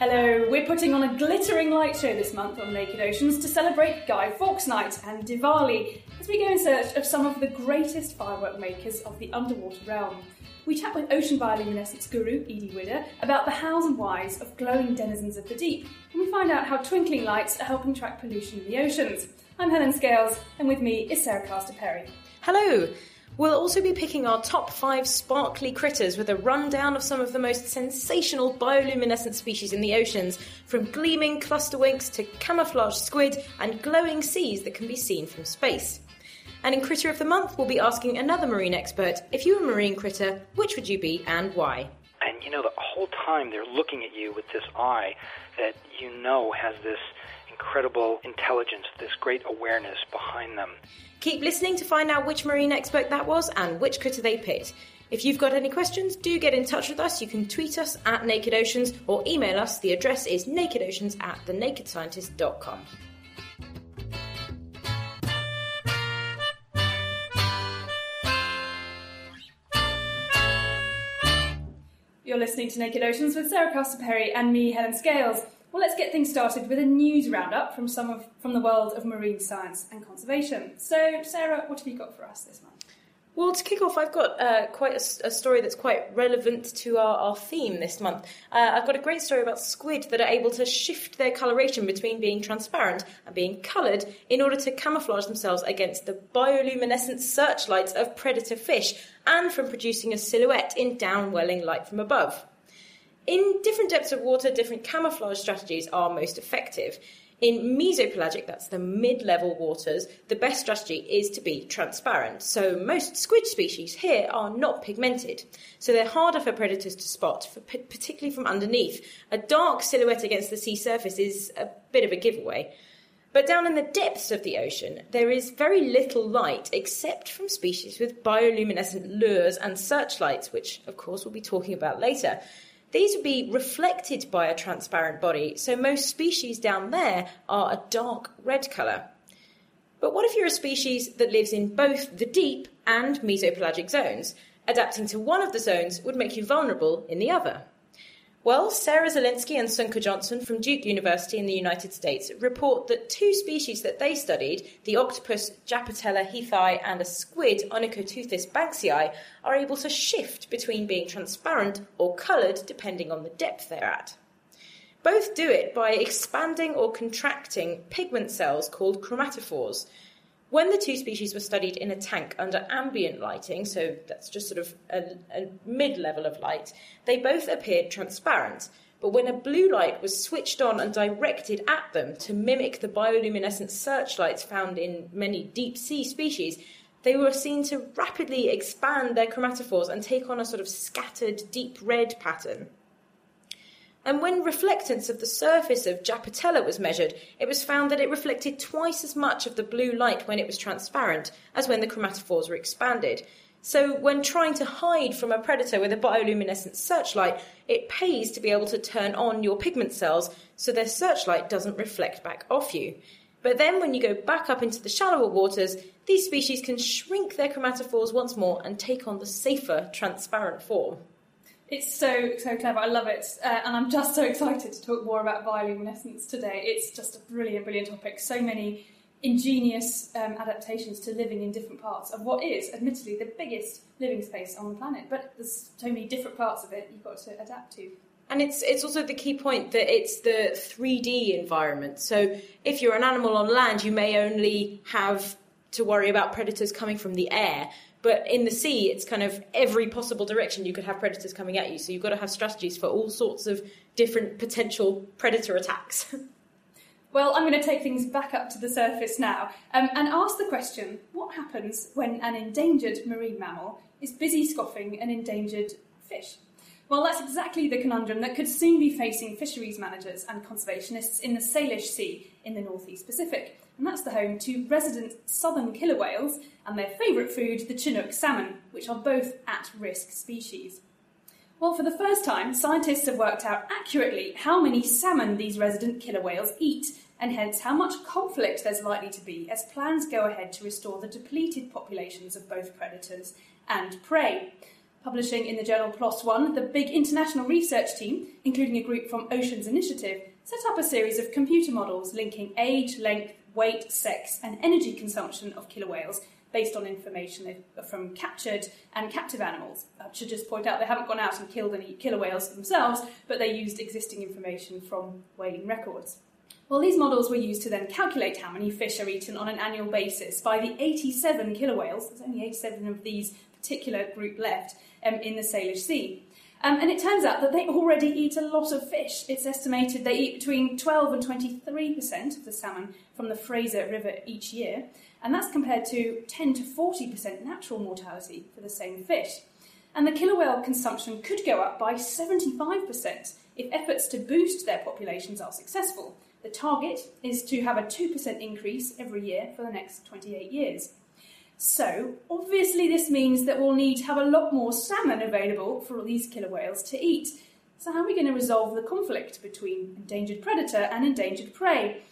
Hello, we're putting on a glittering light show this month on Naked Oceans to celebrate Guy Fawkes Night and Diwali as we go in search of some of the greatest firework makers of the underwater realm. We chat with ocean bioluminescence guru Edie Widder about the hows and whys of glowing denizens of the deep, and we find out how twinkling lights are helping track pollution in the oceans. I'm Helen Scales, and with me is Sarah Caster-Perry. Hello! We'll also be picking our top 5 sparkly critters with a rundown of some of the most sensational bioluminescent species in the oceans, from gleaming clusterwinks to camouflage squid and glowing seas that can be seen from space. And in Critter of the Month, we'll be asking another marine expert, if you were a marine critter, which would you be and why? And you know, the whole time they're looking at you with this eye that you know has this incredible intelligence, this great awareness behind them. Keep listening to find out which marine expert that was and which critter they picked. If you've got any questions, do get in touch with us. You can tweet us at Naked Oceans or email us. The address is nakedoceans@thenakedscientist.com. You're listening to Naked Oceans with Sarah Caster-Perry and me, Helen Scales. Well, let's get things started with a news roundup from the world of marine science and conservation. So, Sarah, what have you got for us this month? Well, to kick off, I've got quite a story that's quite relevant to our theme this month. I've got a great story about squid that are able to shift their coloration between being transparent and being coloured in order to camouflage themselves against the bioluminescent searchlights of predator fish and from producing a silhouette in downwelling light from above. In different depths of water, different camouflage strategies are most effective. In mesopelagic, that's the mid-level waters, the best strategy is to be transparent. So most squid species here are not pigmented, so they're harder for predators to spot, particularly from underneath. A dark silhouette against the sea surface is a bit of a giveaway. But down in the depths of the ocean, there is very little light except from species with bioluminescent lures and searchlights, which, of course, we'll be talking about later. These would be reflected by a transparent body, so most species down there are a dark red colour. But what if you're a species that lives in both the deep and mesopelagic zones? Adapting to one of the zones would make you vulnerable in the other. Well, Sarah Zielinski and Sunka Johnson from Duke University in the United States report that two species that they studied, the octopus Japetella heathi and a squid Onychotuthis banksii, are able to shift between being transparent or coloured depending on the depth they're at. Both do it by expanding or contracting pigment cells called chromatophores. When the two species were studied in a tank under ambient lighting, so that's just sort of a mid-level of light, they both appeared transparent. But when a blue light was switched on and directed at them to mimic the bioluminescent searchlights found in many deep-sea species, they were seen to rapidly expand their chromatophores and take on a sort of scattered deep red pattern. And when reflectance of the surface of Japetella was measured, it was found that it reflected twice as much of the blue light when it was transparent as when the chromatophores were expanded. So when trying to hide from a predator with a bioluminescent searchlight, it pays to be able to turn on your pigment cells so their searchlight doesn't reflect back off you. But then when you go back up into the shallower waters, these species can shrink their chromatophores once more and take on the safer, transparent form. It's so clever. I love it. And I'm just so excited to talk more about bioluminescence today. It's just a brilliant topic. So many ingenious adaptations to living in different parts of what is, admittedly, the biggest living space on the planet. But there's so many different parts of it you've got to adapt to. And it's also the key point that it's the 3D environment. So if you're an animal on land, you may only have to worry about predators coming from the air. But in the sea, it's kind of every possible direction you could have predators coming at you. So you've got to have strategies for all sorts of different potential predator attacks. Well, I'm going to take things back up to the surface now and ask the question, what happens when an endangered marine mammal is busy scoffing an endangered fish? Well, that's exactly the conundrum that could soon be facing fisheries managers and conservationists in the Salish Sea in the northeast Pacific. And that's the home to resident southern killer whales and their favourite food, the Chinook salmon, which are both at-risk species. Well, for the first time, scientists have worked out accurately how many salmon these resident killer whales eat, and hence how much conflict there's likely to be as plans go ahead to restore the depleted populations of both predators and prey. Publishing in the journal PLOS One, the big international research team, including a group from Oceans Initiative, set up a series of computer models linking age, length, weight, sex and energy consumption of killer whales based on information from captured and captive animals. I should just point out they haven't gone out and killed any killer whales themselves, but they used existing information from whaling records. Well, these models were used to then calculate how many fish are eaten on an annual basis by the 87 killer whales, there's only 87 of these particular group left, in the Salish Sea. And it turns out that they already eat a lot of fish. It's estimated they eat between 12 and 23% of the salmon from the Fraser River each year, and that's compared to 10 to 40% natural mortality for the same fish. And the killer whale consumption could go up by 75% if efforts to boost their populations are successful. The target is to have a 2% increase every year for the next 28 years. So, obviously this means that we'll need to have a lot more salmon available for all these killer whales to eat. So how are we going to resolve the conflict between endangered predator and endangered prey?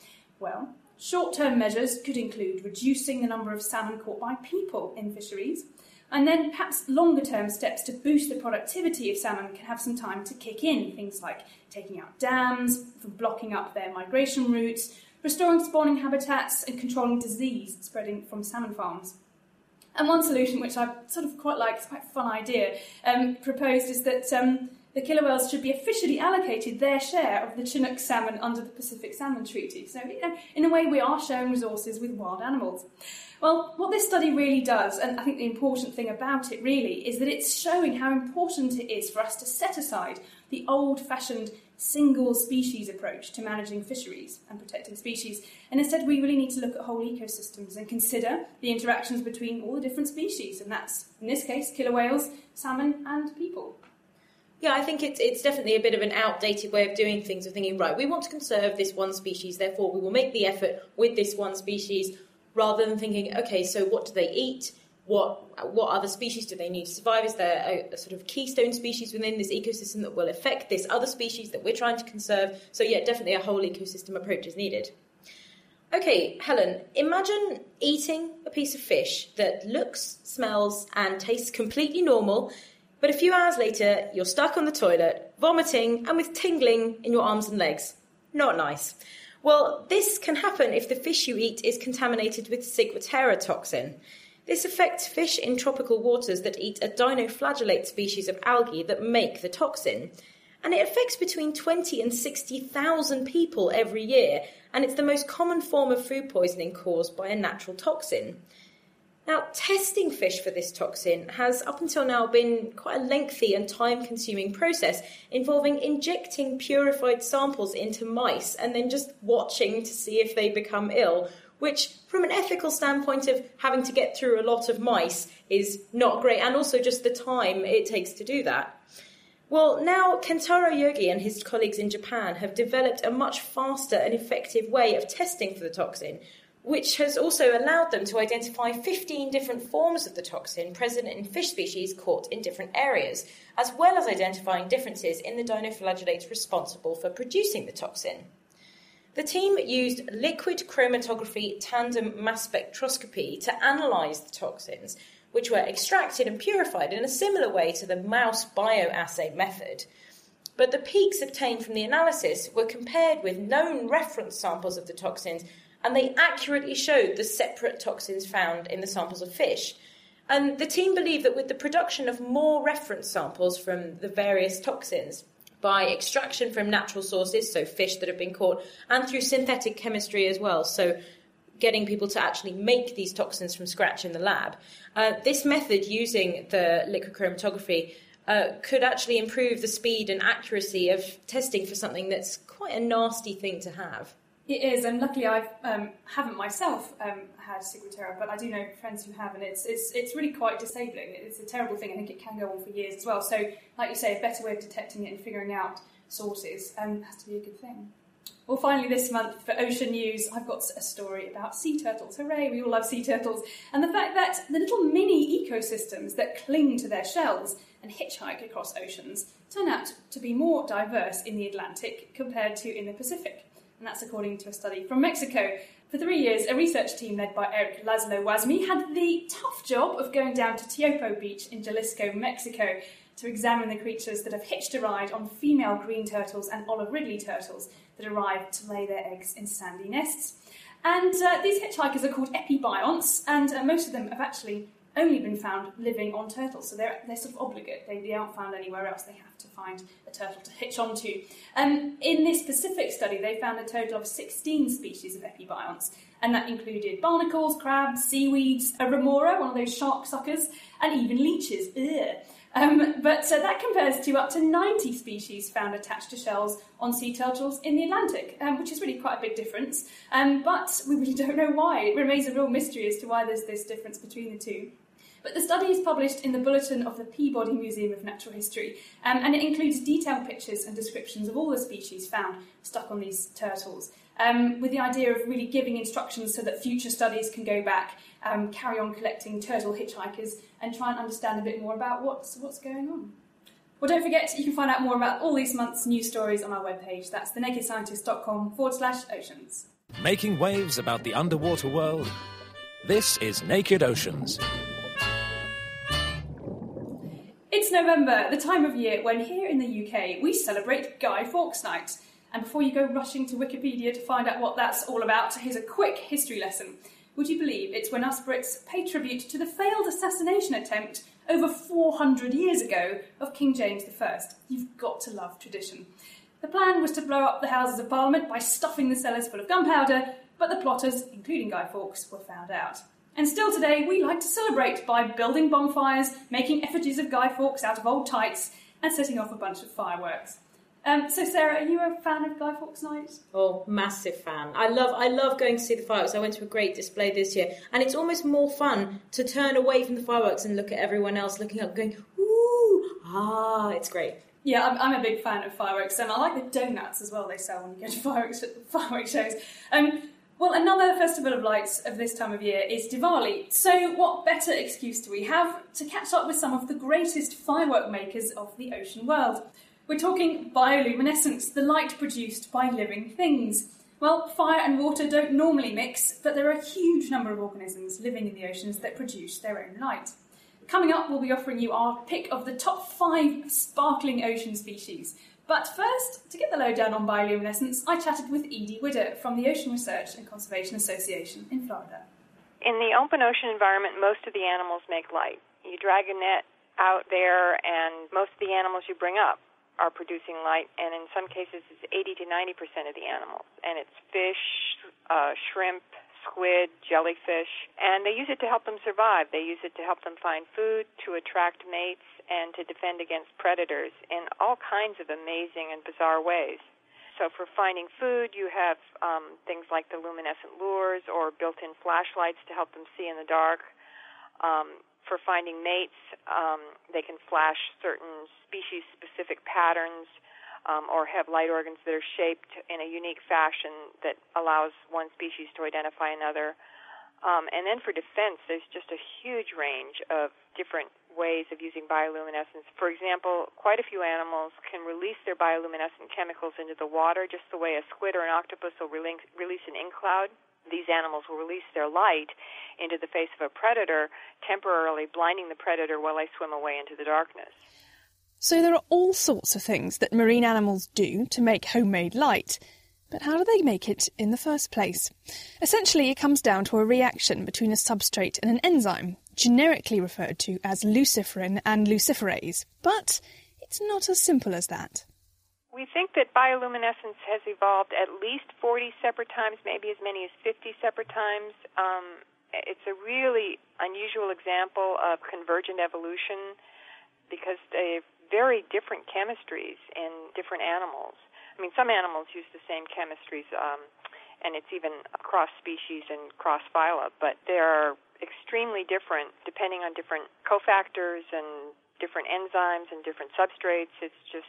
Well, short-term measures could include reducing the number of salmon caught by people in fisheries, and then perhaps longer-term steps to boost the productivity of salmon can have some time to kick in, things like taking out dams, blocking up their migration routes, restoring spawning habitats and controlling disease spreading from salmon farms. And one solution, which I sort of quite like, it's quite a fun idea, proposed is that the killer whales should be officially allocated their share of the Chinook salmon under the Pacific Salmon Treaty. So, you know, in a way we are sharing resources with wild animals. Well, what this study really does, and I think the important thing about it really, is that it's showing how important it is for us to set aside the old-fashioned single species approach to managing fisheries and protecting species, and instead we really need to look at whole ecosystems and consider the interactions between all the different species, and that's, in this case, killer whales, salmon and people. Yeah, I think it's definitely a bit of an outdated way of doing things, of thinking, right, we want to conserve this one species, therefore we will make the effort with this one species, rather than thinking, okay, so what do they eat? What other species do they need to survive? Is there a sort of keystone species within this ecosystem that will affect this other species that we're trying to conserve? So yeah, definitely a whole ecosystem approach is needed. Okay, Helen, imagine eating a piece of fish that looks, smells and tastes completely normal, but a few hours later you're stuck on the toilet, vomiting and with tingling in your arms and legs. Not nice. Well, this can happen if the fish you eat is contaminated with ciguatera toxin. This affects fish in tropical waters that eat a dinoflagellate species of algae that make the toxin. And it affects between 20 and 60,000 people every year, and it's the most common form of food poisoning caused by a natural toxin. Now, testing fish for this toxin has up until now been quite a lengthy and time-consuming process involving injecting purified samples into mice and then just watching to see if they become ill, which from an ethical standpoint of having to get through a lot of mice is not great, and also just the time it takes to do that. Well, now Kentaro Yogi and his colleagues in Japan have developed a much faster and effective way of testing for the toxin, which has also allowed them to identify 15 different forms of the toxin present in fish species caught in different areas, as well as identifying differences in the dinoflagellates responsible for producing the toxin. The team used liquid chromatography tandem mass spectroscopy to analyse the toxins, which were extracted and purified in a similar way to the mouse bioassay method. But the peaks obtained from the analysis were compared with known reference samples of the toxins, and they accurately showed the separate toxins found in the samples of fish. And the team believe that with the production of more reference samples from the various toxins, by extraction from natural sources, so fish that have been caught, and through synthetic chemistry as well, so getting people to actually make these toxins from scratch in the lab. This method, using the liquid chromatography, could actually improve the speed and accuracy of testing for something that's quite a nasty thing to have. It is, and luckily I haven't myself had Ciguatera, but I do know friends who have, and it's really quite disabling. It's a terrible thing. I think it can go on for years as well. So, like you say, a better way of detecting it and figuring out sources has to be a good thing. Well, finally this month for Ocean News, I've got a story about sea turtles. Hooray, we all love sea turtles. And the fact that the little mini ecosystems that cling to their shells and hitchhike across oceans turn out to be more diverse in the Atlantic compared to in the Pacific. And that's according to a study from Mexico. For 3 years, a research team led by Eric Laszlo-Wazmi had the tough job of going down to Teopo Beach in Jalisco, Mexico, to examine the creatures that have hitched a ride on female green turtles and olive ridley turtles that arrived to lay their eggs in sandy nests. And these hitchhikers are called epibionts, and most of them have actually only been found living on turtles, so they're sort of obligate. They aren't found anywhere else. They have to find a turtle to hitch onto. In this specific study, they found a total of 16 species of epibionts, and that included barnacles, crabs, seaweeds, a remora, one of those shark suckers, and even leeches. Ugh. But that compares to up to 90 species found attached to shells on sea turtles in the Atlantic, which is really quite a big difference. But we really don't know why. It remains a real mystery as to why there's this difference between the two. But the study is published in the Bulletin of the Peabody Museum of Natural History, and it includes detailed pictures and descriptions of all the species found stuck on these turtles, with the idea of really giving instructions so that future studies can go back, carry on collecting turtle hitchhikers, and try and understand a bit more about what's going on. Well, don't forget, you can find out more about all these months' news stories on our webpage. That's thenakedscientist.com/oceans. Making waves about the underwater world, this is Naked Oceans. It's November, the time of year when here in the UK we celebrate Guy Fawkes Night. And before you go rushing to Wikipedia to find out what that's all about, here's a quick history lesson. Would you believe it's when us Brits pay tribute to the failed assassination attempt over 400 years ago of King James I? You've got to love tradition. The plan was to blow up the Houses of Parliament by stuffing the cellars full of gunpowder, but the plotters, including Guy Fawkes, were found out. And still today, we like to celebrate by building bonfires, making effigies of Guy Fawkes out of old tights, and setting off a bunch of fireworks. So, Sarah, are you a fan of Guy Fawkes Night? Oh, massive fan. I love going to see the fireworks. I went to a great display this year, and it's almost more fun to turn away from the fireworks and look at everyone else looking up going, ooh, ah, it's great. Yeah, I'm a big fan of fireworks, and I like the donuts as well they sell when you go to fireworks shows. Well, another festival of lights of this time of year is Diwali. So what better excuse do we have to catch up with some of the greatest firework makers of the ocean world? We're talking bioluminescence, the light produced by living things. Well, fire and water don't normally mix, but there are a huge number of organisms living in the oceans that produce their own light. Coming up, we'll be offering you our pick of the top 5 sparkling ocean species. But first, to get the lowdown on bioluminescence, I chatted with Edie Widder from the Ocean Research and Conservation Association in Florida. In the open ocean environment, most of the animals make light. You drag a net out there, and most of the animals you bring up are producing light, and in some cases it's 80 to 90% of the animals. And it's fish, shrimp, squid, jellyfish, and they use it to help them survive. They use it to help them find food, to attract mates, and to defend against predators in all kinds of amazing and bizarre ways. So for finding food, you have things like the luminescent lures or built-in flashlights to help them see in the dark. For finding mates, they can flash certain species-specific patterns or have light organs that are shaped in a unique fashion that allows one species to identify another. And then for defense, there's just a huge range of different ways of using bioluminescence. For example, quite a few animals can release their bioluminescent chemicals into the water just the way a squid or an octopus will release an ink cloud. These animals will release their light into the face of a predator, temporarily blinding the predator while they swim away into the darkness. So there are all sorts of things that marine animals do to make homemade light. But how do they make it in the first place? Essentially, it comes down to a reaction between a substrate and an enzyme, generically referred to as luciferin and luciferase. But it's not as simple as that. We think that bioluminescence has evolved at least 40 separate times, maybe as many as 50 separate times. It's a really unusual example of convergent evolution because they have very different chemistries in different animals. I mean, some animals use the same chemistries, and it's even cross species and cross phyla, but they're extremely different depending on different cofactors and different enzymes and different substrates. It's just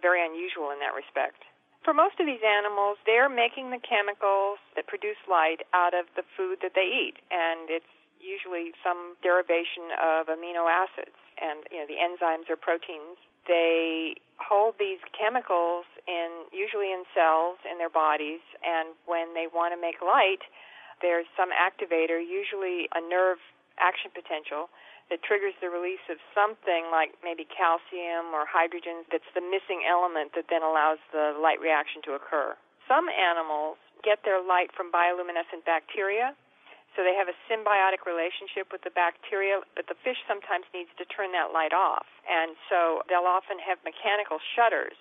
very unusual in that respect. For most of these animals, they're making the chemicals that produce light out of the food that they eat, and it's usually some derivation of amino acids, and the enzymes or proteins. They hold these chemicals usually in cells in their bodies, and when they want to make light, there's some activator, usually a nerve action potential, that triggers the release of something like maybe calcium or hydrogen that's the missing element that then allows the light reaction to occur. Some animals get their light from bioluminescent bacteria, so they have a symbiotic relationship with the bacteria, but the fish sometimes needs to turn that light off. And so they'll often have mechanical shutters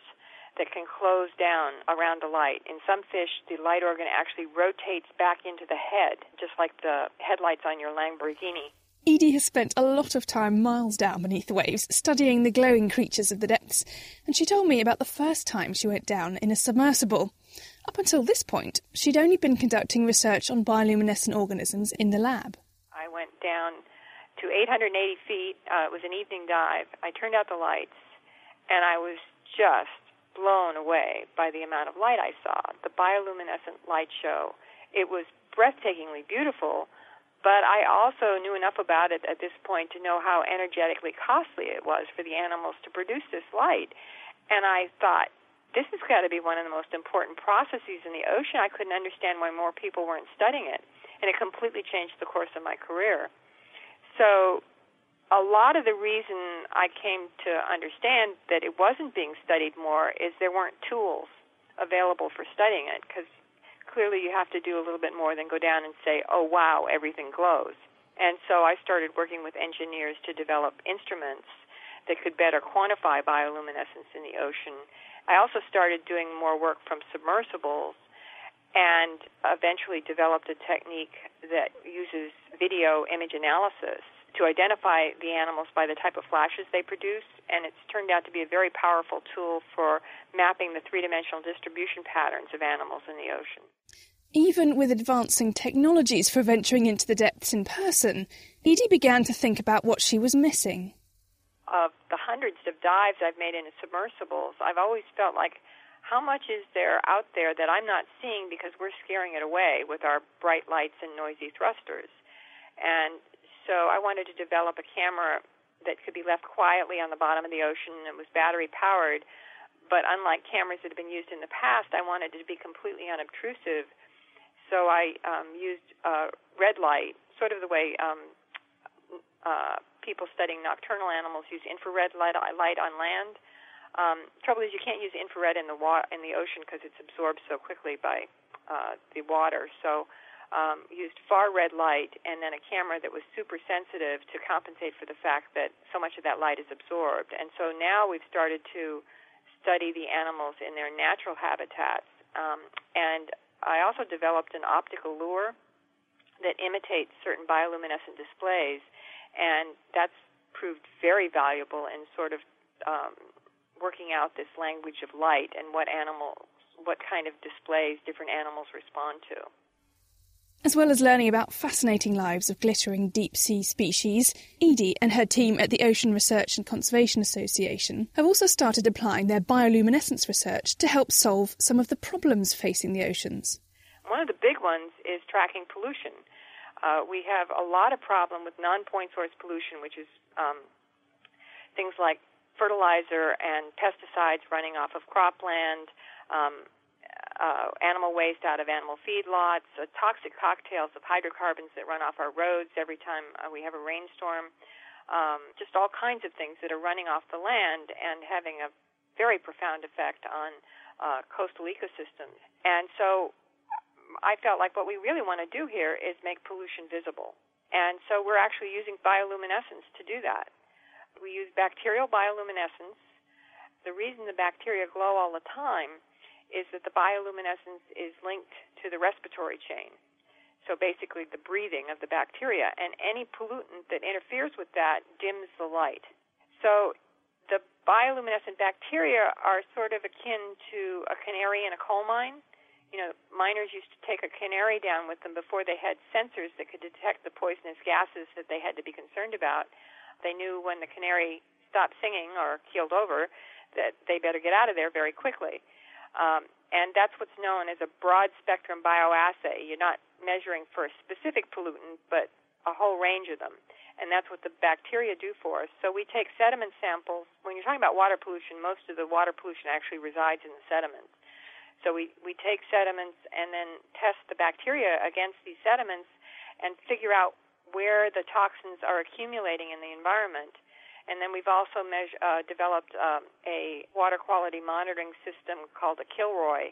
that can close down around the light. In some fish, the light organ actually rotates back into the head, just like the headlights on your Lamborghini. Edie has spent a lot of time miles down beneath the waves studying the glowing creatures of the depths, and she told me about the first time she went down in a submersible. Up until this point, she'd only been conducting research on bioluminescent organisms in the lab. I went down to 880 feet. It was an evening dive. I turned out the lights, and I was just blown away by the amount of light I saw. The bioluminescent light show. It was breathtakingly beautiful, but I also knew enough about it at this point to know how energetically costly it was for the animals to produce this light. And I thought, this has got to be one of the most important processes in the ocean. I couldn't understand why more people weren't studying it. And it completely changed the course of my career. So a lot of the reason I came to understand that it wasn't being studied more is there weren't tools available for studying it, because clearly you have to do a little bit more than go down and say, oh, wow, everything glows. And so I started working with engineers to develop instruments that could better quantify bioluminescence in the ocean. I also started doing more work from submersibles and eventually developed a technique that uses video image analysis to identify the animals by the type of flashes they produce, and it's turned out to be a very powerful tool for mapping the three-dimensional distribution patterns of animals in the ocean. Even with advancing technologies for venturing into the depths in person, Edie began to think about what she was missing. Of the hundreds of dives I've made into submersibles, I've always felt like, how much is there out there that I'm not seeing because we're scaring it away with our bright lights and noisy thrusters? And so I wanted to develop a camera that could be left quietly on the bottom of the ocean. It was battery-powered, but unlike cameras that have been used in the past, I wanted it to be completely unobtrusive. So I used red light, sort of the way people studying nocturnal animals use infrared light on land. Trouble is you can't use infrared in the ocean because it's absorbed so quickly by the water. So used far red light and then a camera that was super sensitive to compensate for the fact that so much of that light is absorbed. And so now we've started to study the animals in their natural habitats. And I also developed an optical lure that imitates certain bioluminescent displays, and that's proved very valuable in sort of working out this language of light and what kind of displays different animals respond to. As well as learning about fascinating lives of glittering deep-sea species, Edie and her team at the Ocean Research and Conservation Association have also started applying their bioluminescence research to help solve some of the problems facing the oceans. One of the big ones is tracking pollution. We have a lot of problem with non-point source pollution, which is things like fertilizer and pesticides running off of cropland, animal waste out of animal feedlots, toxic cocktails of hydrocarbons that run off our roads every time we have a rainstorm, just all kinds of things that are running off the land and having a very profound effect on coastal ecosystems. And so I felt like what we really want to do here is make pollution visible. And so we're actually using bioluminescence to do that. We use bacterial bioluminescence, The reason the bacteria glow all the time is that the bioluminescence is linked to the respiratory chain. So basically the breathing of the bacteria, and any pollutant that interferes with that dims the light. So the bioluminescent bacteria are sort of akin to a canary in a coal mine. You know, miners used to take a canary down with them before they had sensors that could detect the poisonous gases that they had to be concerned about. They knew when the canary stopped singing or keeled over that they better get out of there very quickly. And that's what's known as a broad-spectrum bioassay. You're not measuring for a specific pollutant, but a whole range of them. And that's what the bacteria do for us. So we take sediment samples. When you're talking about water pollution, most of the water pollution actually resides in the sediments. So we take sediments and then test the bacteria against these sediments and figure out where the toxins are accumulating in the environment. And then we've also developed a water quality monitoring system called a Kilroy,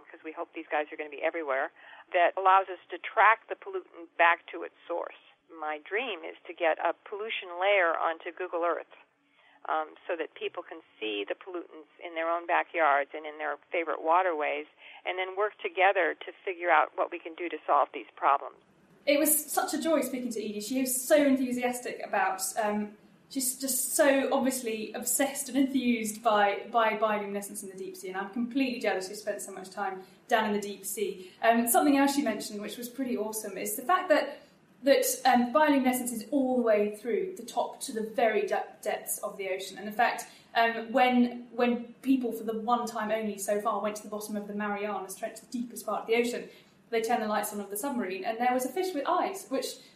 because we hope these guys are going to be everywhere, that allows us to track the pollutant back to its source. My dream is to get a pollution layer onto Google Earth so that people can see the pollutants in their own backyards and in their favorite waterways, and then work together to figure out what we can do to solve these problems. It was such a joy speaking to Edie. She was so enthusiastic about... She's just so obviously obsessed and enthused by bioluminescence in the deep sea, and I'm completely jealous she spent so much time down in the deep sea. Something else she mentioned, which was pretty awesome, is the fact that bioluminescence is all the way through the top to the very depths of the ocean. And in fact, when people for the one time only so far went to the bottom of the Marianas Trench, the deepest part of the ocean, they turned the lights on of the submarine, and there was a fish with eyes,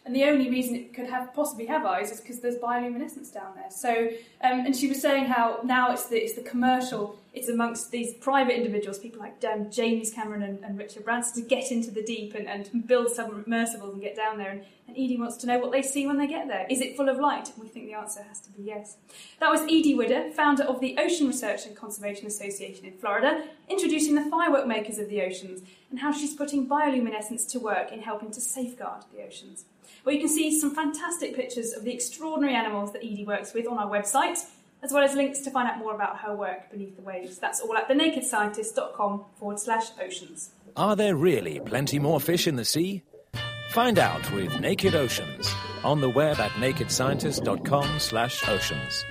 and the only reason it could possibly have eyes is because there's bioluminescence down there. So, and she was saying how now it's the commercial, it's amongst these private individuals, people like James Cameron and Richard Branson, to get into the deep and build submersibles and get down there. And Edie wants to know what they see when they get there. Is it full of light? We think the answer has to be yes. That was Edie Widder, founder of the Ocean Research and Conservation Association in Florida, introducing the firework makers of the oceans and how she's putting bioluminescence to work in helping to safeguard the oceans. Well, you can see some fantastic pictures of the extraordinary animals that Edie works with on our website, as well as links to find out more about her work beneath the waves. That's all at thenakedscientist.com/oceans. Are there really plenty more fish in the sea? Find out with Naked Oceans on the web at nakedscientist.com/oceans.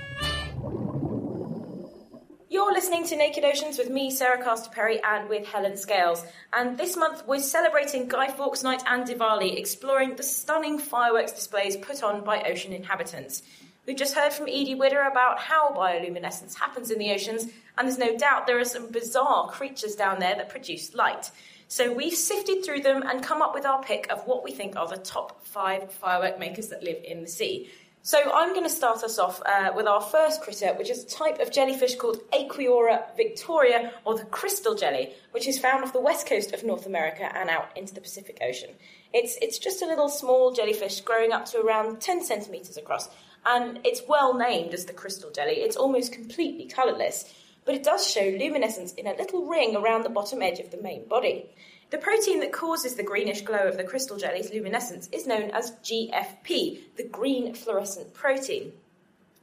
You're listening to Naked Oceans with me, Sarah Castor-Perry, and with Helen Scales. And this month we're celebrating Guy Fawkes Night and Diwali, exploring the stunning fireworks displays put on by ocean inhabitants. We've just heard from Edie Widder about how bioluminescence happens in the oceans, and there's no doubt there are some bizarre creatures down there that produce light. So we've sifted through them and come up with our pick of what we think are the top 5 firework makers that live in the sea. So I'm going to start us off with our first critter, which is a type of jellyfish called Aequorea victoria, or the crystal jelly, which is found off the west coast of North America and out into the Pacific Ocean. It's just a little small jellyfish growing up to around 10 centimetres across, and it's well named as the crystal jelly. It's almost completely colourless, but it does show luminescence in a little ring around the bottom edge of the main body. The protein that causes the greenish glow of the crystal jelly's luminescence is known as GFP, the green fluorescent protein.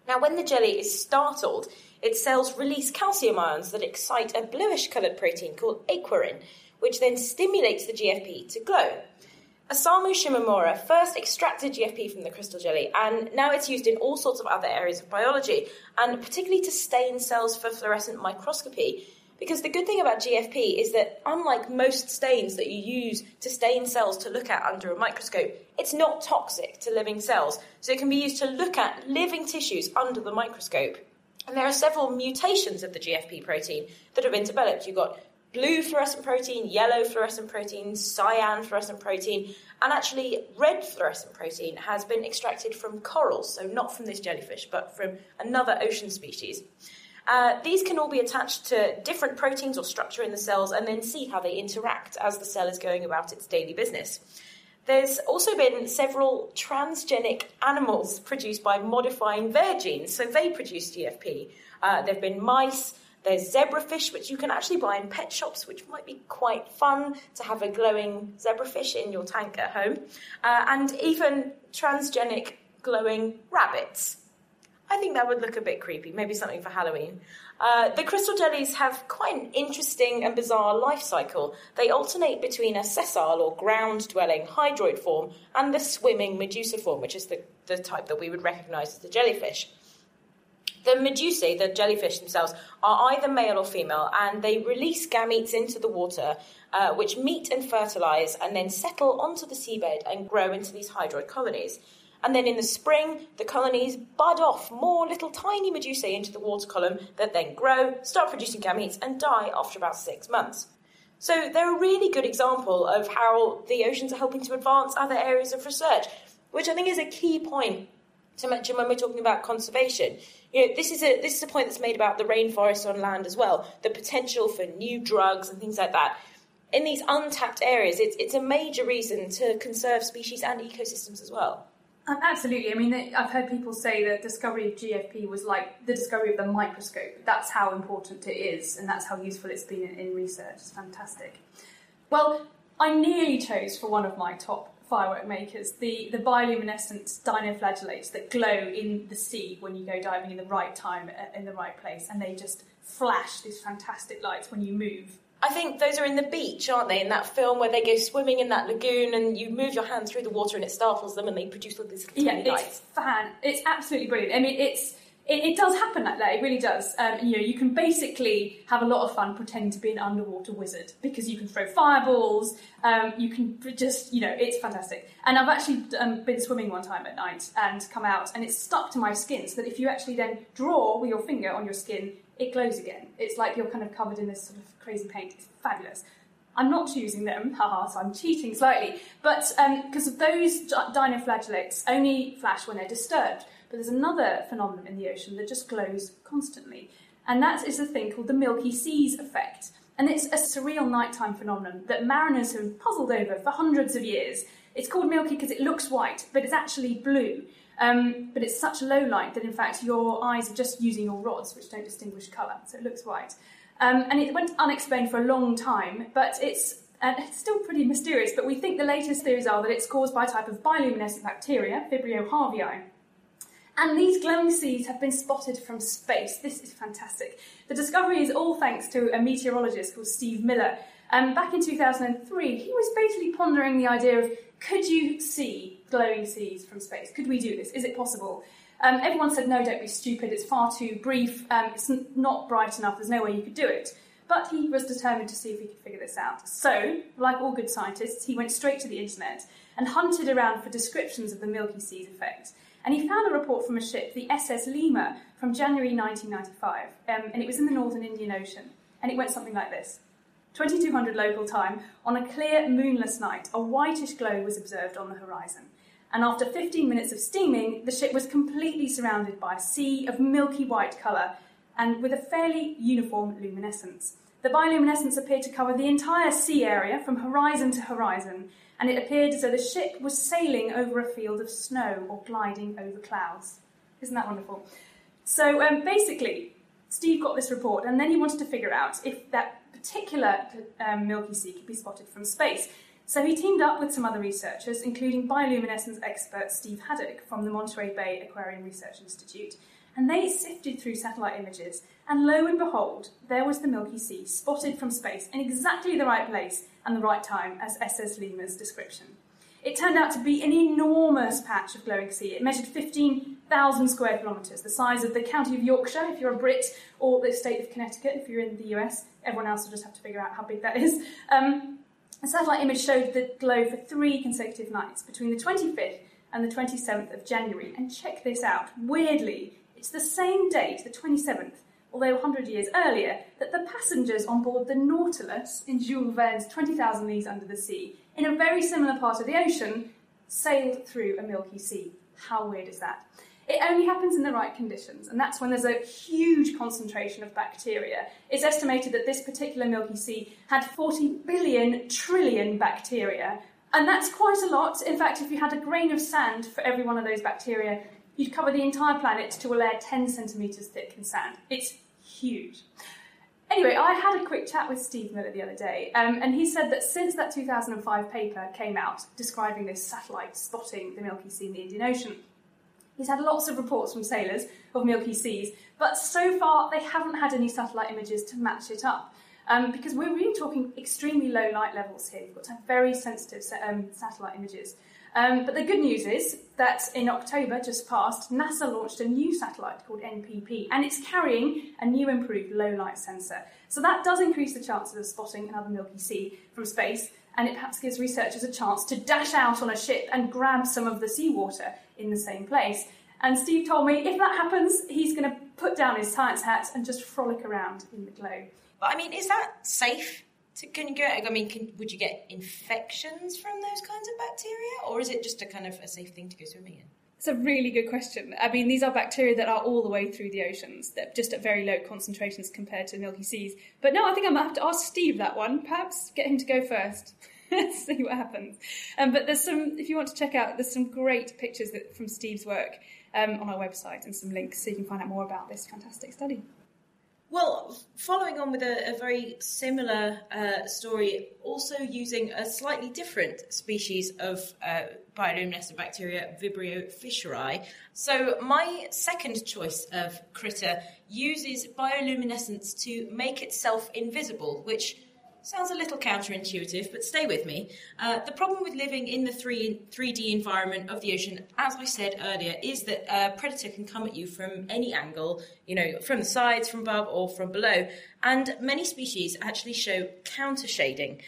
Now, when the jelly is startled, its cells release calcium ions that excite a bluish-coloured protein called aequorin, which then stimulates the GFP to glow. Osamu Shimomura first extracted GFP from the crystal jelly, and now it's used in all sorts of other areas of biology, and particularly to stain cells for fluorescent microscopy, because the good thing about GFP is that, unlike most stains that you use to stain cells to look at under a microscope, it's not toxic to living cells, so it can be used to look at living tissues under the microscope. And there are several mutations of the GFP protein that have been developed. You've got blue fluorescent protein, yellow fluorescent protein, cyan fluorescent protein, and actually red fluorescent protein has been extracted from corals, so not from this jellyfish, but from another ocean species. These can all be attached to different proteins or structure in the cells and then see how they interact as the cell is going about its daily business. There's also been several transgenic animals produced by modifying their genes, so they produce GFP. There have been mice. There's zebrafish, which you can actually buy in pet shops, which might be quite fun to have a glowing zebrafish in your tank at home. And even transgenic glowing rabbits. I think that would look a bit creepy, maybe something for Halloween. The crystal jellies have quite an interesting and bizarre life cycle. They alternate between a sessile or ground-dwelling hydroid form and the swimming medusa form, which is the type that we would recognise as the jellyfish. The medusae, the jellyfish themselves, are either male or female, and they release gametes into the water, which meet and fertilise and then settle onto the seabed and grow into these hydroid colonies. And then in the spring, the colonies bud off more little tiny medusae into the water column that then grow, start producing gametes, and die after about 6 months. So they're a really good example of how the oceans are helping to advance other areas of research, which I think is a key point to mention when we're talking about conservation. You know, this is a point that's made about the rainforest on land as well, the potential for new drugs and things like that. In these untapped areas, it's a major reason to conserve species and ecosystems as well. Absolutely. I mean, I've heard people say the discovery of GFP was like the discovery of the microscope. That's how important it is, and that's how useful it's been in research. It's fantastic. Well, I nearly chose for one of my top firework makers the bioluminescent dinoflagellates that glow in the sea when you go diving in the right time, in the right place, and they just flash these fantastic lights when you move. I think those are in the beach, aren't they, in that film where they go swimming in that lagoon and you move your hand through the water and it startles them and they produce all these tiny lights. Yeah, it's absolutely brilliant. I mean, it does happen like that, it really does. You know, you can basically have a lot of fun pretending to be an underwater wizard because you can throw fireballs, you can just, you know, it's fantastic. And I've actually been swimming one time at night and come out and it's stuck to my skin so that if you actually then draw with your finger on your skin, it glows again. It's like you're kind of covered in this sort of crazy paint. It's fabulous. I'm not using them, haha, so I'm cheating slightly. But because those dinoflagellates only flash when they're disturbed. But there's another phenomenon in the ocean that just glows constantly. And that is a thing called the Milky Seas effect. And it's a surreal nighttime phenomenon that mariners have puzzled over for hundreds of years. It's called milky because it looks white, but it's actually blue. But it's such low light that, in fact, your eyes are just using your rods, which don't distinguish colour, so it looks white. And it went unexplained for a long time, but it's still pretty mysterious. But we think the latest theories are that it's caused by a type of bioluminescent bacteria, Vibrio harveyi. And these glowing seas have been spotted from space. This is fantastic. The discovery is all thanks to a meteorologist called Steve Miller. Back in 2003, he was basically pondering the idea of, could you see glowing seas from space? Could we do this? Is it possible? Everyone said, no, don't be stupid. It's far too brief. It's not bright enough. There's no way you could do it. But he was determined to see if he could figure this out. So, like all good scientists, he went straight to the internet and hunted around for descriptions of the Milky Seas effect. And he found a report from a ship, the SS Lima, from January 1995. And it was in the northern Indian Ocean. And it went something like this. 2200 local time, on a clear, moonless night, a whitish glow was observed on the horizon. And after 15 minutes of steaming, the ship was completely surrounded by a sea of milky white colour and with a fairly uniform luminescence. The bioluminescence appeared to cover the entire sea area from horizon to horizon, and it appeared as though the ship was sailing over a field of snow or gliding over clouds. Isn't that wonderful? So basically, Steve got this report, and then he wanted to figure out if that particular Milky Sea could be spotted from space. So he teamed up with some other researchers, including bioluminescence expert Steve Haddock from the Monterey Bay Aquarium Research Institute, and they sifted through satellite images, and lo and behold, there was the Milky Sea spotted from space in exactly the right place and the right time as SS Lima's description. It turned out to be an enormous patch of glowing sea. It measured 15,000 square kilometres, the size of the county of Yorkshire, if you're a Brit, or the state of Connecticut, if you're in the US. Everyone else will just have to figure out how big that is. A satellite image showed the glow for 3 consecutive nights, between the 25th and the 27th of January. And check this out. Weirdly, it's the same date, the 27th, although 100 years earlier, that the passengers on board the Nautilus in Jules Verne's 20,000 Leagues Under the Sea, in a very similar part of the ocean, sailed through a Milky Sea. How weird is that? It only happens in the right conditions, and that's when there's a huge concentration of bacteria. It's estimated that this particular Milky Sea had 40 billion trillion bacteria, and that's quite a lot. In fact, if you had a grain of sand for every one of those bacteria, you'd cover the entire planet to a layer 10 centimetres thick in sand. It's huge. Anyway, I had a quick chat with Steve Miller the other day, and he said that since that 2005 paper came out describing this satellite spotting the Milky Sea in the Indian Ocean, he's had lots of reports from sailors of Milky Seas, But so far, they haven't had any satellite images to match it up, because we're really talking extremely low light levels here. You've got to have very sensitive satellite images. But the good news is that in October, just past, NASA launched a new satellite called NPP, and it's carrying a new improved low-light sensor. So that does increase the chances of spotting another Milky Sea from space, and it perhaps gives researchers a chance to dash out on a ship and grab some of the seawater in the same place. And Steve told me if that happens, he's going to put down his science hat and just frolic around in the globe. But I mean, is that safe? Would you get infections from those kinds of bacteria, or is it just a kind of a safe thing to go swimming in? It's a really good question. I mean, these are bacteria that are all the way through the oceans, that just at very low concentrations compared to Milky Seas. But no, I think I'm going to have to ask Steve that one. Perhaps get him to go first. See what happens. But there's some, if you want to check out, there's some great pictures from Steve's work on our website, and some links so you can find out more about this fantastic study. Well, following on with a very similar story, also using a slightly different species of bioluminescent bacteria, Vibrio fischeri. So my second choice of critter uses bioluminescence to make itself invisible, which sounds a little counterintuitive, but stay with me. The problem with living in the 3D environment of the ocean, as I said earlier, is that a predator can come at you from any angle, you know, from the sides, from above, or from below. And many species actually show countershading,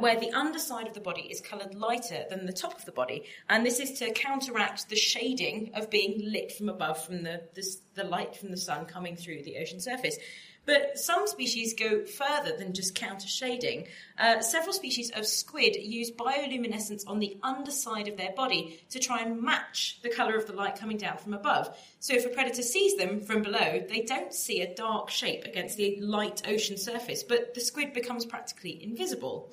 where the underside of the body is coloured lighter than the top of the body. And this is to counteract the shading of being lit from above from the light from the sun coming through the ocean surface. But some species go further than just counter-shading. Several species of squid use bioluminescence on the underside of their body to try and match the colour of the light coming down from above. So if a predator sees them from below, they don't see a dark shape against the light ocean surface, but the squid becomes practically invisible.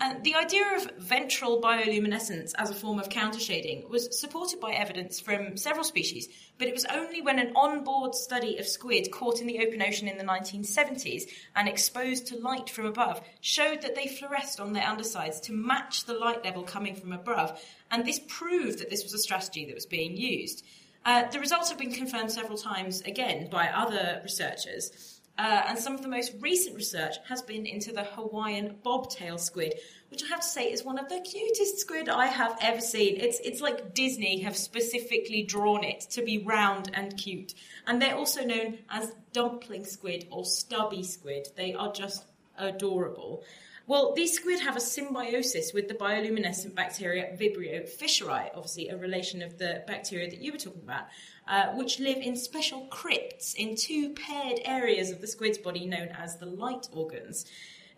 And the idea of ventral bioluminescence as a form of countershading was supported by evidence from several species, but it was only when an on-board study of squid caught in the open ocean in the 1970s and exposed to light from above showed that they fluoresced on their undersides to match the light level coming from above, and this proved that this was a strategy that was being used. The results have been confirmed several times again by other researchers. And some of the most recent research has been into the Hawaiian bobtail squid, which I have to say is one of the cutest squid I have ever seen. It's like Disney have specifically drawn it to be round and cute. And they're also known as dumpling squid or stubby squid. They are just adorable. Well, these squid have a symbiosis with the bioluminescent bacteria Vibrio fischeri, obviously a relation of the bacteria that you were talking about, which live in special crypts in two paired areas of the squid's body known as the light organs.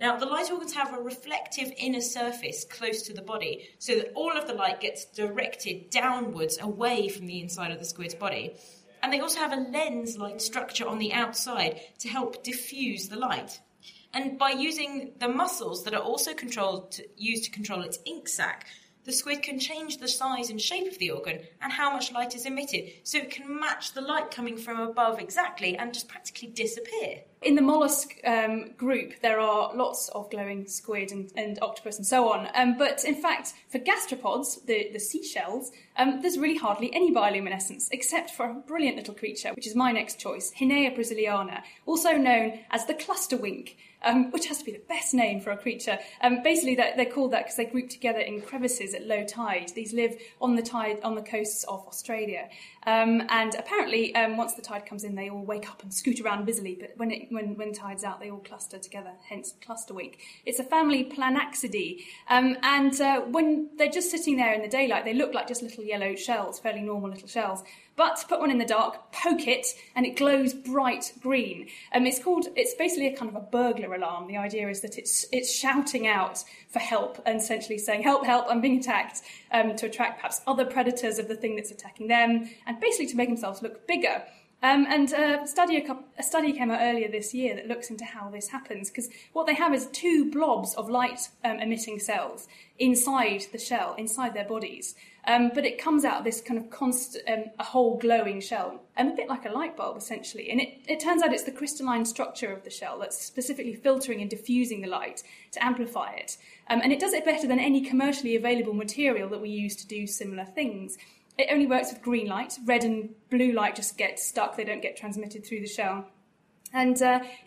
Now, the light organs have a reflective inner surface close to the body so that all of the light gets directed downwards away from the inside of the squid's body. And they also have a lens-like structure on the outside to help diffuse the light. And by using the muscles that are also used to control its ink sac, the squid can change the size and shape of the organ and how much light is emitted, so it can match the light coming from above exactly and just practically disappear. In the mollusk group, there are lots of glowing squid and octopus and so on. But in fact, for gastropods, the seashells, there's really hardly any bioluminescence, except for a brilliant little creature, which is my next choice, Hinea brasiliana, also known as the clusterwink, which has to be the best name for a creature. Basically, they're called that because they group together in crevices at low tide. These live on the tide on the coasts of Australia. And apparently, once the tide comes in, they all wake up and scoot around busily, but when tide's out, they all cluster together, hence clusterwink. It's a family Planaxidae, and when they're just sitting there in the daylight, they look like just little yellow shells, fairly normal little shells. But put one in the dark, poke it, and it glows bright green. It's basically a kind of a burglar alarm. The idea is that it's shouting out for help and essentially saying, help, help, I'm being attacked, to attract perhaps other predators of the thing that's attacking them, and basically to make themselves look bigger. A study came out earlier this year that looks into how this happens, because what they have is two blobs of light-emitting cells inside the shell, inside their bodies. But it comes out this kind of a whole glowing shell, and a bit like a light bulb, essentially. And it turns out it's the crystalline structure of the shell that's specifically filtering and diffusing the light to amplify it. And it does it better than any commercially available material that we use to do similar things. It only works with green light. Red and blue light just get stuck. They don't get transmitted through the shell. And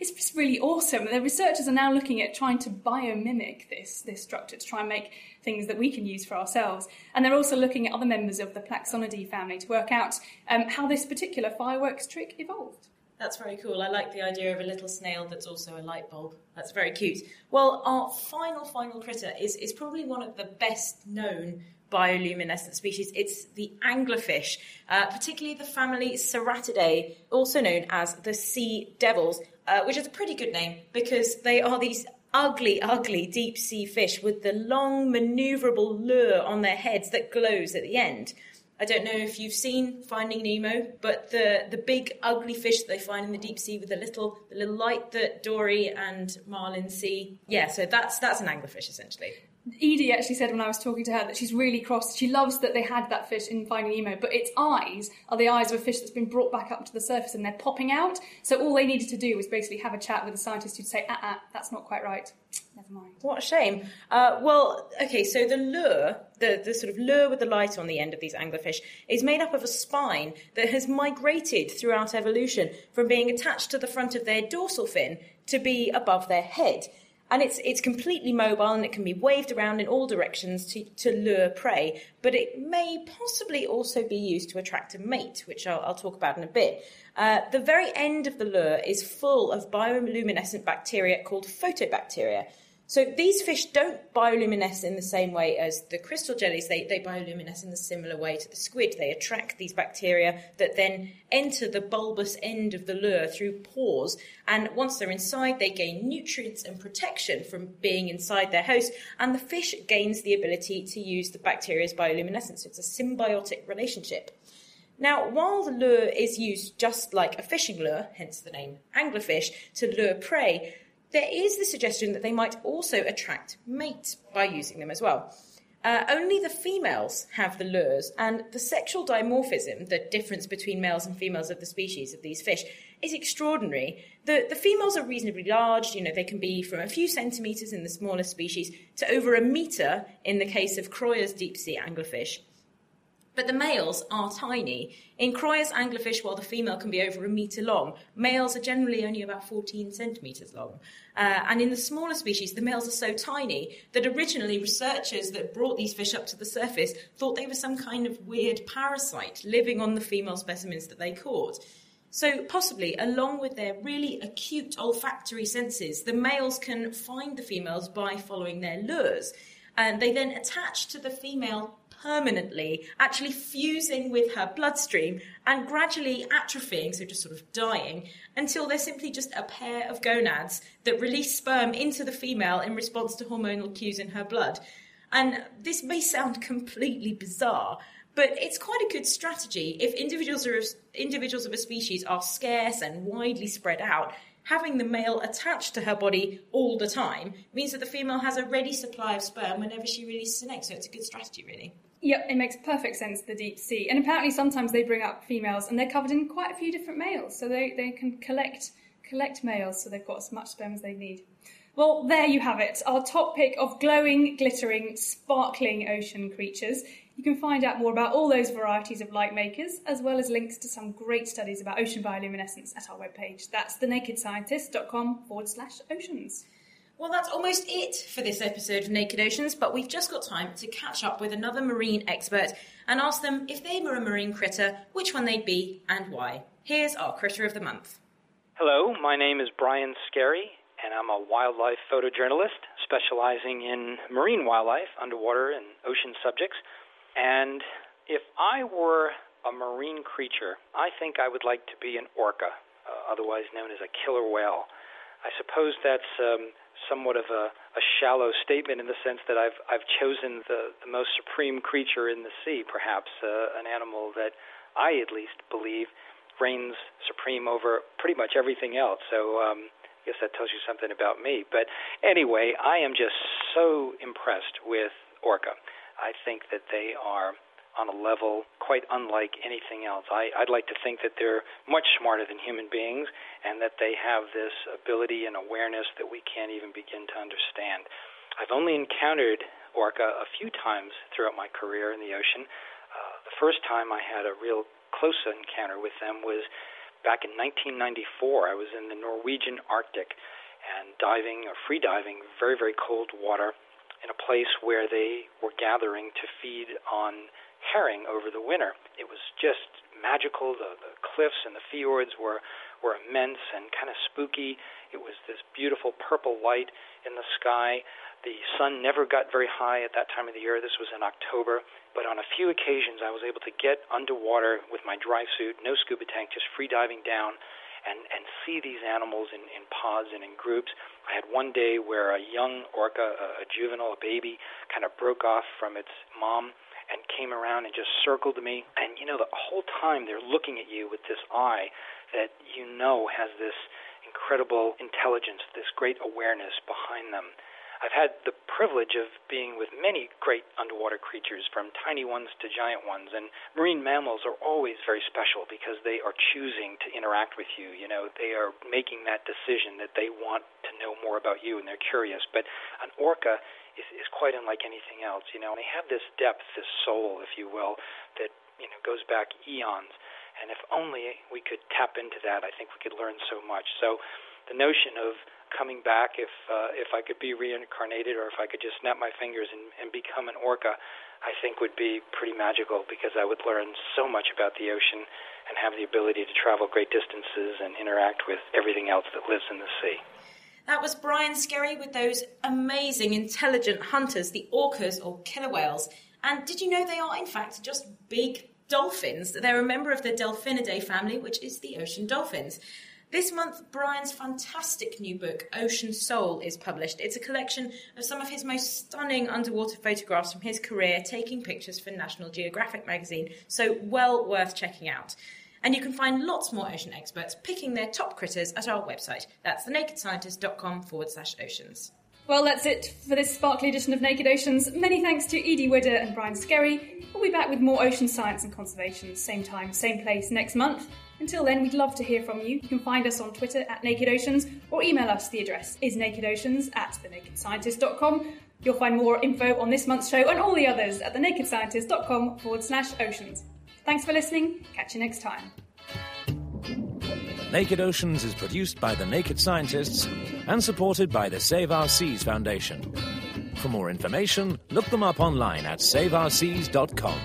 it's just really awesome. The researchers are now looking at trying to biomimic this structure to try and make things that we can use for ourselves. And they're also looking at other members of the Plaxonidae family to work out how this particular fireworks trick evolved. That's very cool. I like the idea of a little snail that's also a light bulb. That's very cute. Well, our final critter is probably one of the best known bioluminescent species. It's the anglerfish, particularly the family Ceratidae, also known as the sea devils, which is a pretty good name because they are these ugly deep-sea fish with the long manoeuvrable lure on their heads that glows at the end. I don't know if you've seen Finding Nemo, but the big ugly fish that they find in the deep sea with the little light that Dory and Marlin see. Yeah, so that's an anglerfish essentially. Edie actually said when I was talking to her that she's really cross. She loves that they had that fish in Finding Nemo, but its eyes are the eyes of a fish that's been brought back up to the surface and they're popping out. So all they needed to do was basically have a chat with a scientist who'd say, that's not quite right. Never mind. What a shame. So the lure, the sort of lure with the light on the end of these anglerfish is made up of a spine that has migrated throughout evolution from being attached to the front of their dorsal fin to be above their head. And it's completely mobile and it can be waved around in all directions to lure prey, but it may possibly also be used to attract a mate, which I'll talk about in a bit. The very end of the lure is full of bioluminescent bacteria called photobacteria. So these fish don't bioluminesce in the same way as the crystal jellies. They bioluminesce in a similar way to the squid. They attract these bacteria that then enter the bulbous end of the lure through pores. And once they're inside, they gain nutrients and protection from being inside their host. And the fish gains the ability to use the bacteria's bioluminescence. So it's a symbiotic relationship. Now, while the lure is used just like a fishing lure, hence the name anglerfish, to lure prey, there is the suggestion that they might also attract mates by using them as well. Only the females have the lures, and the sexual dimorphism, the difference between males and females of the species of these fish, is extraordinary. The females are reasonably large, they can be from a few centimetres in the smallest species to over a metre in the case of Croyer's deep-sea anglerfish. But the males are tiny. In Croyer's anglerfish, while the female can be over a metre long, males are generally only about 14 centimetres long. And in the smaller species, the males are so tiny that originally researchers that brought these fish up to the surface thought they were some kind of weird parasite living on the female specimens that they caught. So possibly, along with their really acute olfactory senses, the males can find the females by following their lures. And they then attach to the female permanently, actually fusing with her bloodstream and gradually atrophying, so just sort of dying, until they're simply just a pair of gonads that release sperm into the female in response to hormonal cues in her blood. And this may sound completely bizarre, but it's quite a good strategy. If individuals of a species are scarce and widely spread out, having the male attached to her body all the time means that the female has a ready supply of sperm whenever she releases an egg, so it's a good strategy, really. Yep, it makes perfect sense, the deep sea. And apparently sometimes they bring up females and they're covered in quite a few different males, so they can collect males, so they've got as much sperm as they need. Well, there you have it, our top pick of glowing, glittering, sparkling ocean creatures. You can find out more about all those varieties of light makers, as well as links to some great studies about ocean bioluminescence at our webpage. That's thenakedscientist.com/oceans. Well, that's almost it for this episode of Naked Oceans, but we've just got time to catch up with another marine expert and ask them if they were a marine critter, which one they'd be and why. Here's our Critter of the Month. Hello, my name is Brian Skerry, and I'm a wildlife photojournalist specializing in marine wildlife, underwater and ocean subjects. And if I were a marine creature, I think I would like to be an orca, otherwise known as a killer whale. I suppose that's somewhat of a shallow statement in the sense that I've chosen the most supreme creature in the sea, perhaps an animal that I at least believe reigns supreme over pretty much everything else. So I guess that tells you something about me. But anyway, I am just so impressed with orca. I think that they are on a level quite unlike anything else. I'd like to think that they're much smarter than human beings and that they have this ability and awareness that we can't even begin to understand. I've only encountered orca a few times throughout my career in the ocean. The first time I had a real close encounter with them was back in 1994. I was in the Norwegian Arctic and diving or free diving very, very cold water in a place where they were gathering to feed on herring over the winter. It was just magical. The cliffs and the fjords were immense and kind of spooky. It was this beautiful purple light in the sky. The sun never got very high at that time of the year. This was in October. But on a few occasions, I was able to get underwater with my dry suit, no scuba tank, just free diving down and see these animals in pods and in groups. I had one day where a young orca, a juvenile, a baby, kind of broke off from its mom and came around and just circled me. And, you know, the whole time they're looking at you with this eye that you know has this incredible intelligence, this great awareness behind them. I've had the privilege of being with many great underwater creatures, from tiny ones to giant ones, and marine mammals are always very special because they are choosing to interact with you. You know, they are making that decision that they want to know more about you, and they're curious. But an orca is quite unlike anything else. You know, and they have this depth, this soul, if you will, that, you know, goes back eons. And if only we could tap into that, I think we could learn so much. So the notion of coming back, if I could be reincarnated, or if I could just snap my fingers and become an orca, I think would be pretty magical, because I would learn so much about the ocean and have the ability to travel great distances and interact with everything else that lives in the sea. That was Brian Skerry with those amazing intelligent hunters, the orcas, or killer whales. And did you know they are in fact just big dolphins? They're a member of the Delphinidae family, which is the ocean dolphins. This month, Brian's fantastic new book, Ocean Soul, is published. It's a collection of some of his most stunning underwater photographs from his career, taking pictures for National Geographic magazine, so well worth checking out. And you can find lots more ocean experts picking their top critters at our website. That's thenakedscientist.com/oceans. Well, that's it for this sparkly edition of Naked Oceans. Many thanks to Edie Widder and Brian Skerry. We'll be back with more ocean science and conservation, same time, same place, next month. Until then, we'd love to hear from you. You can find us on Twitter @NakedOceans, or email us. The address is nakedoceans@thenakedscientist.com. You'll find more info on this month's show and all the others at thenakedscientist.com/oceans. Thanks for listening. Catch you next time. Naked Oceans is produced by The Naked Scientists and supported by the Save Our Seas Foundation. For more information, look them up online at saveourseas.com.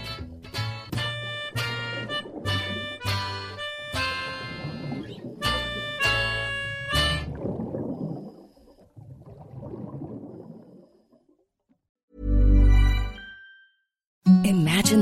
Imagine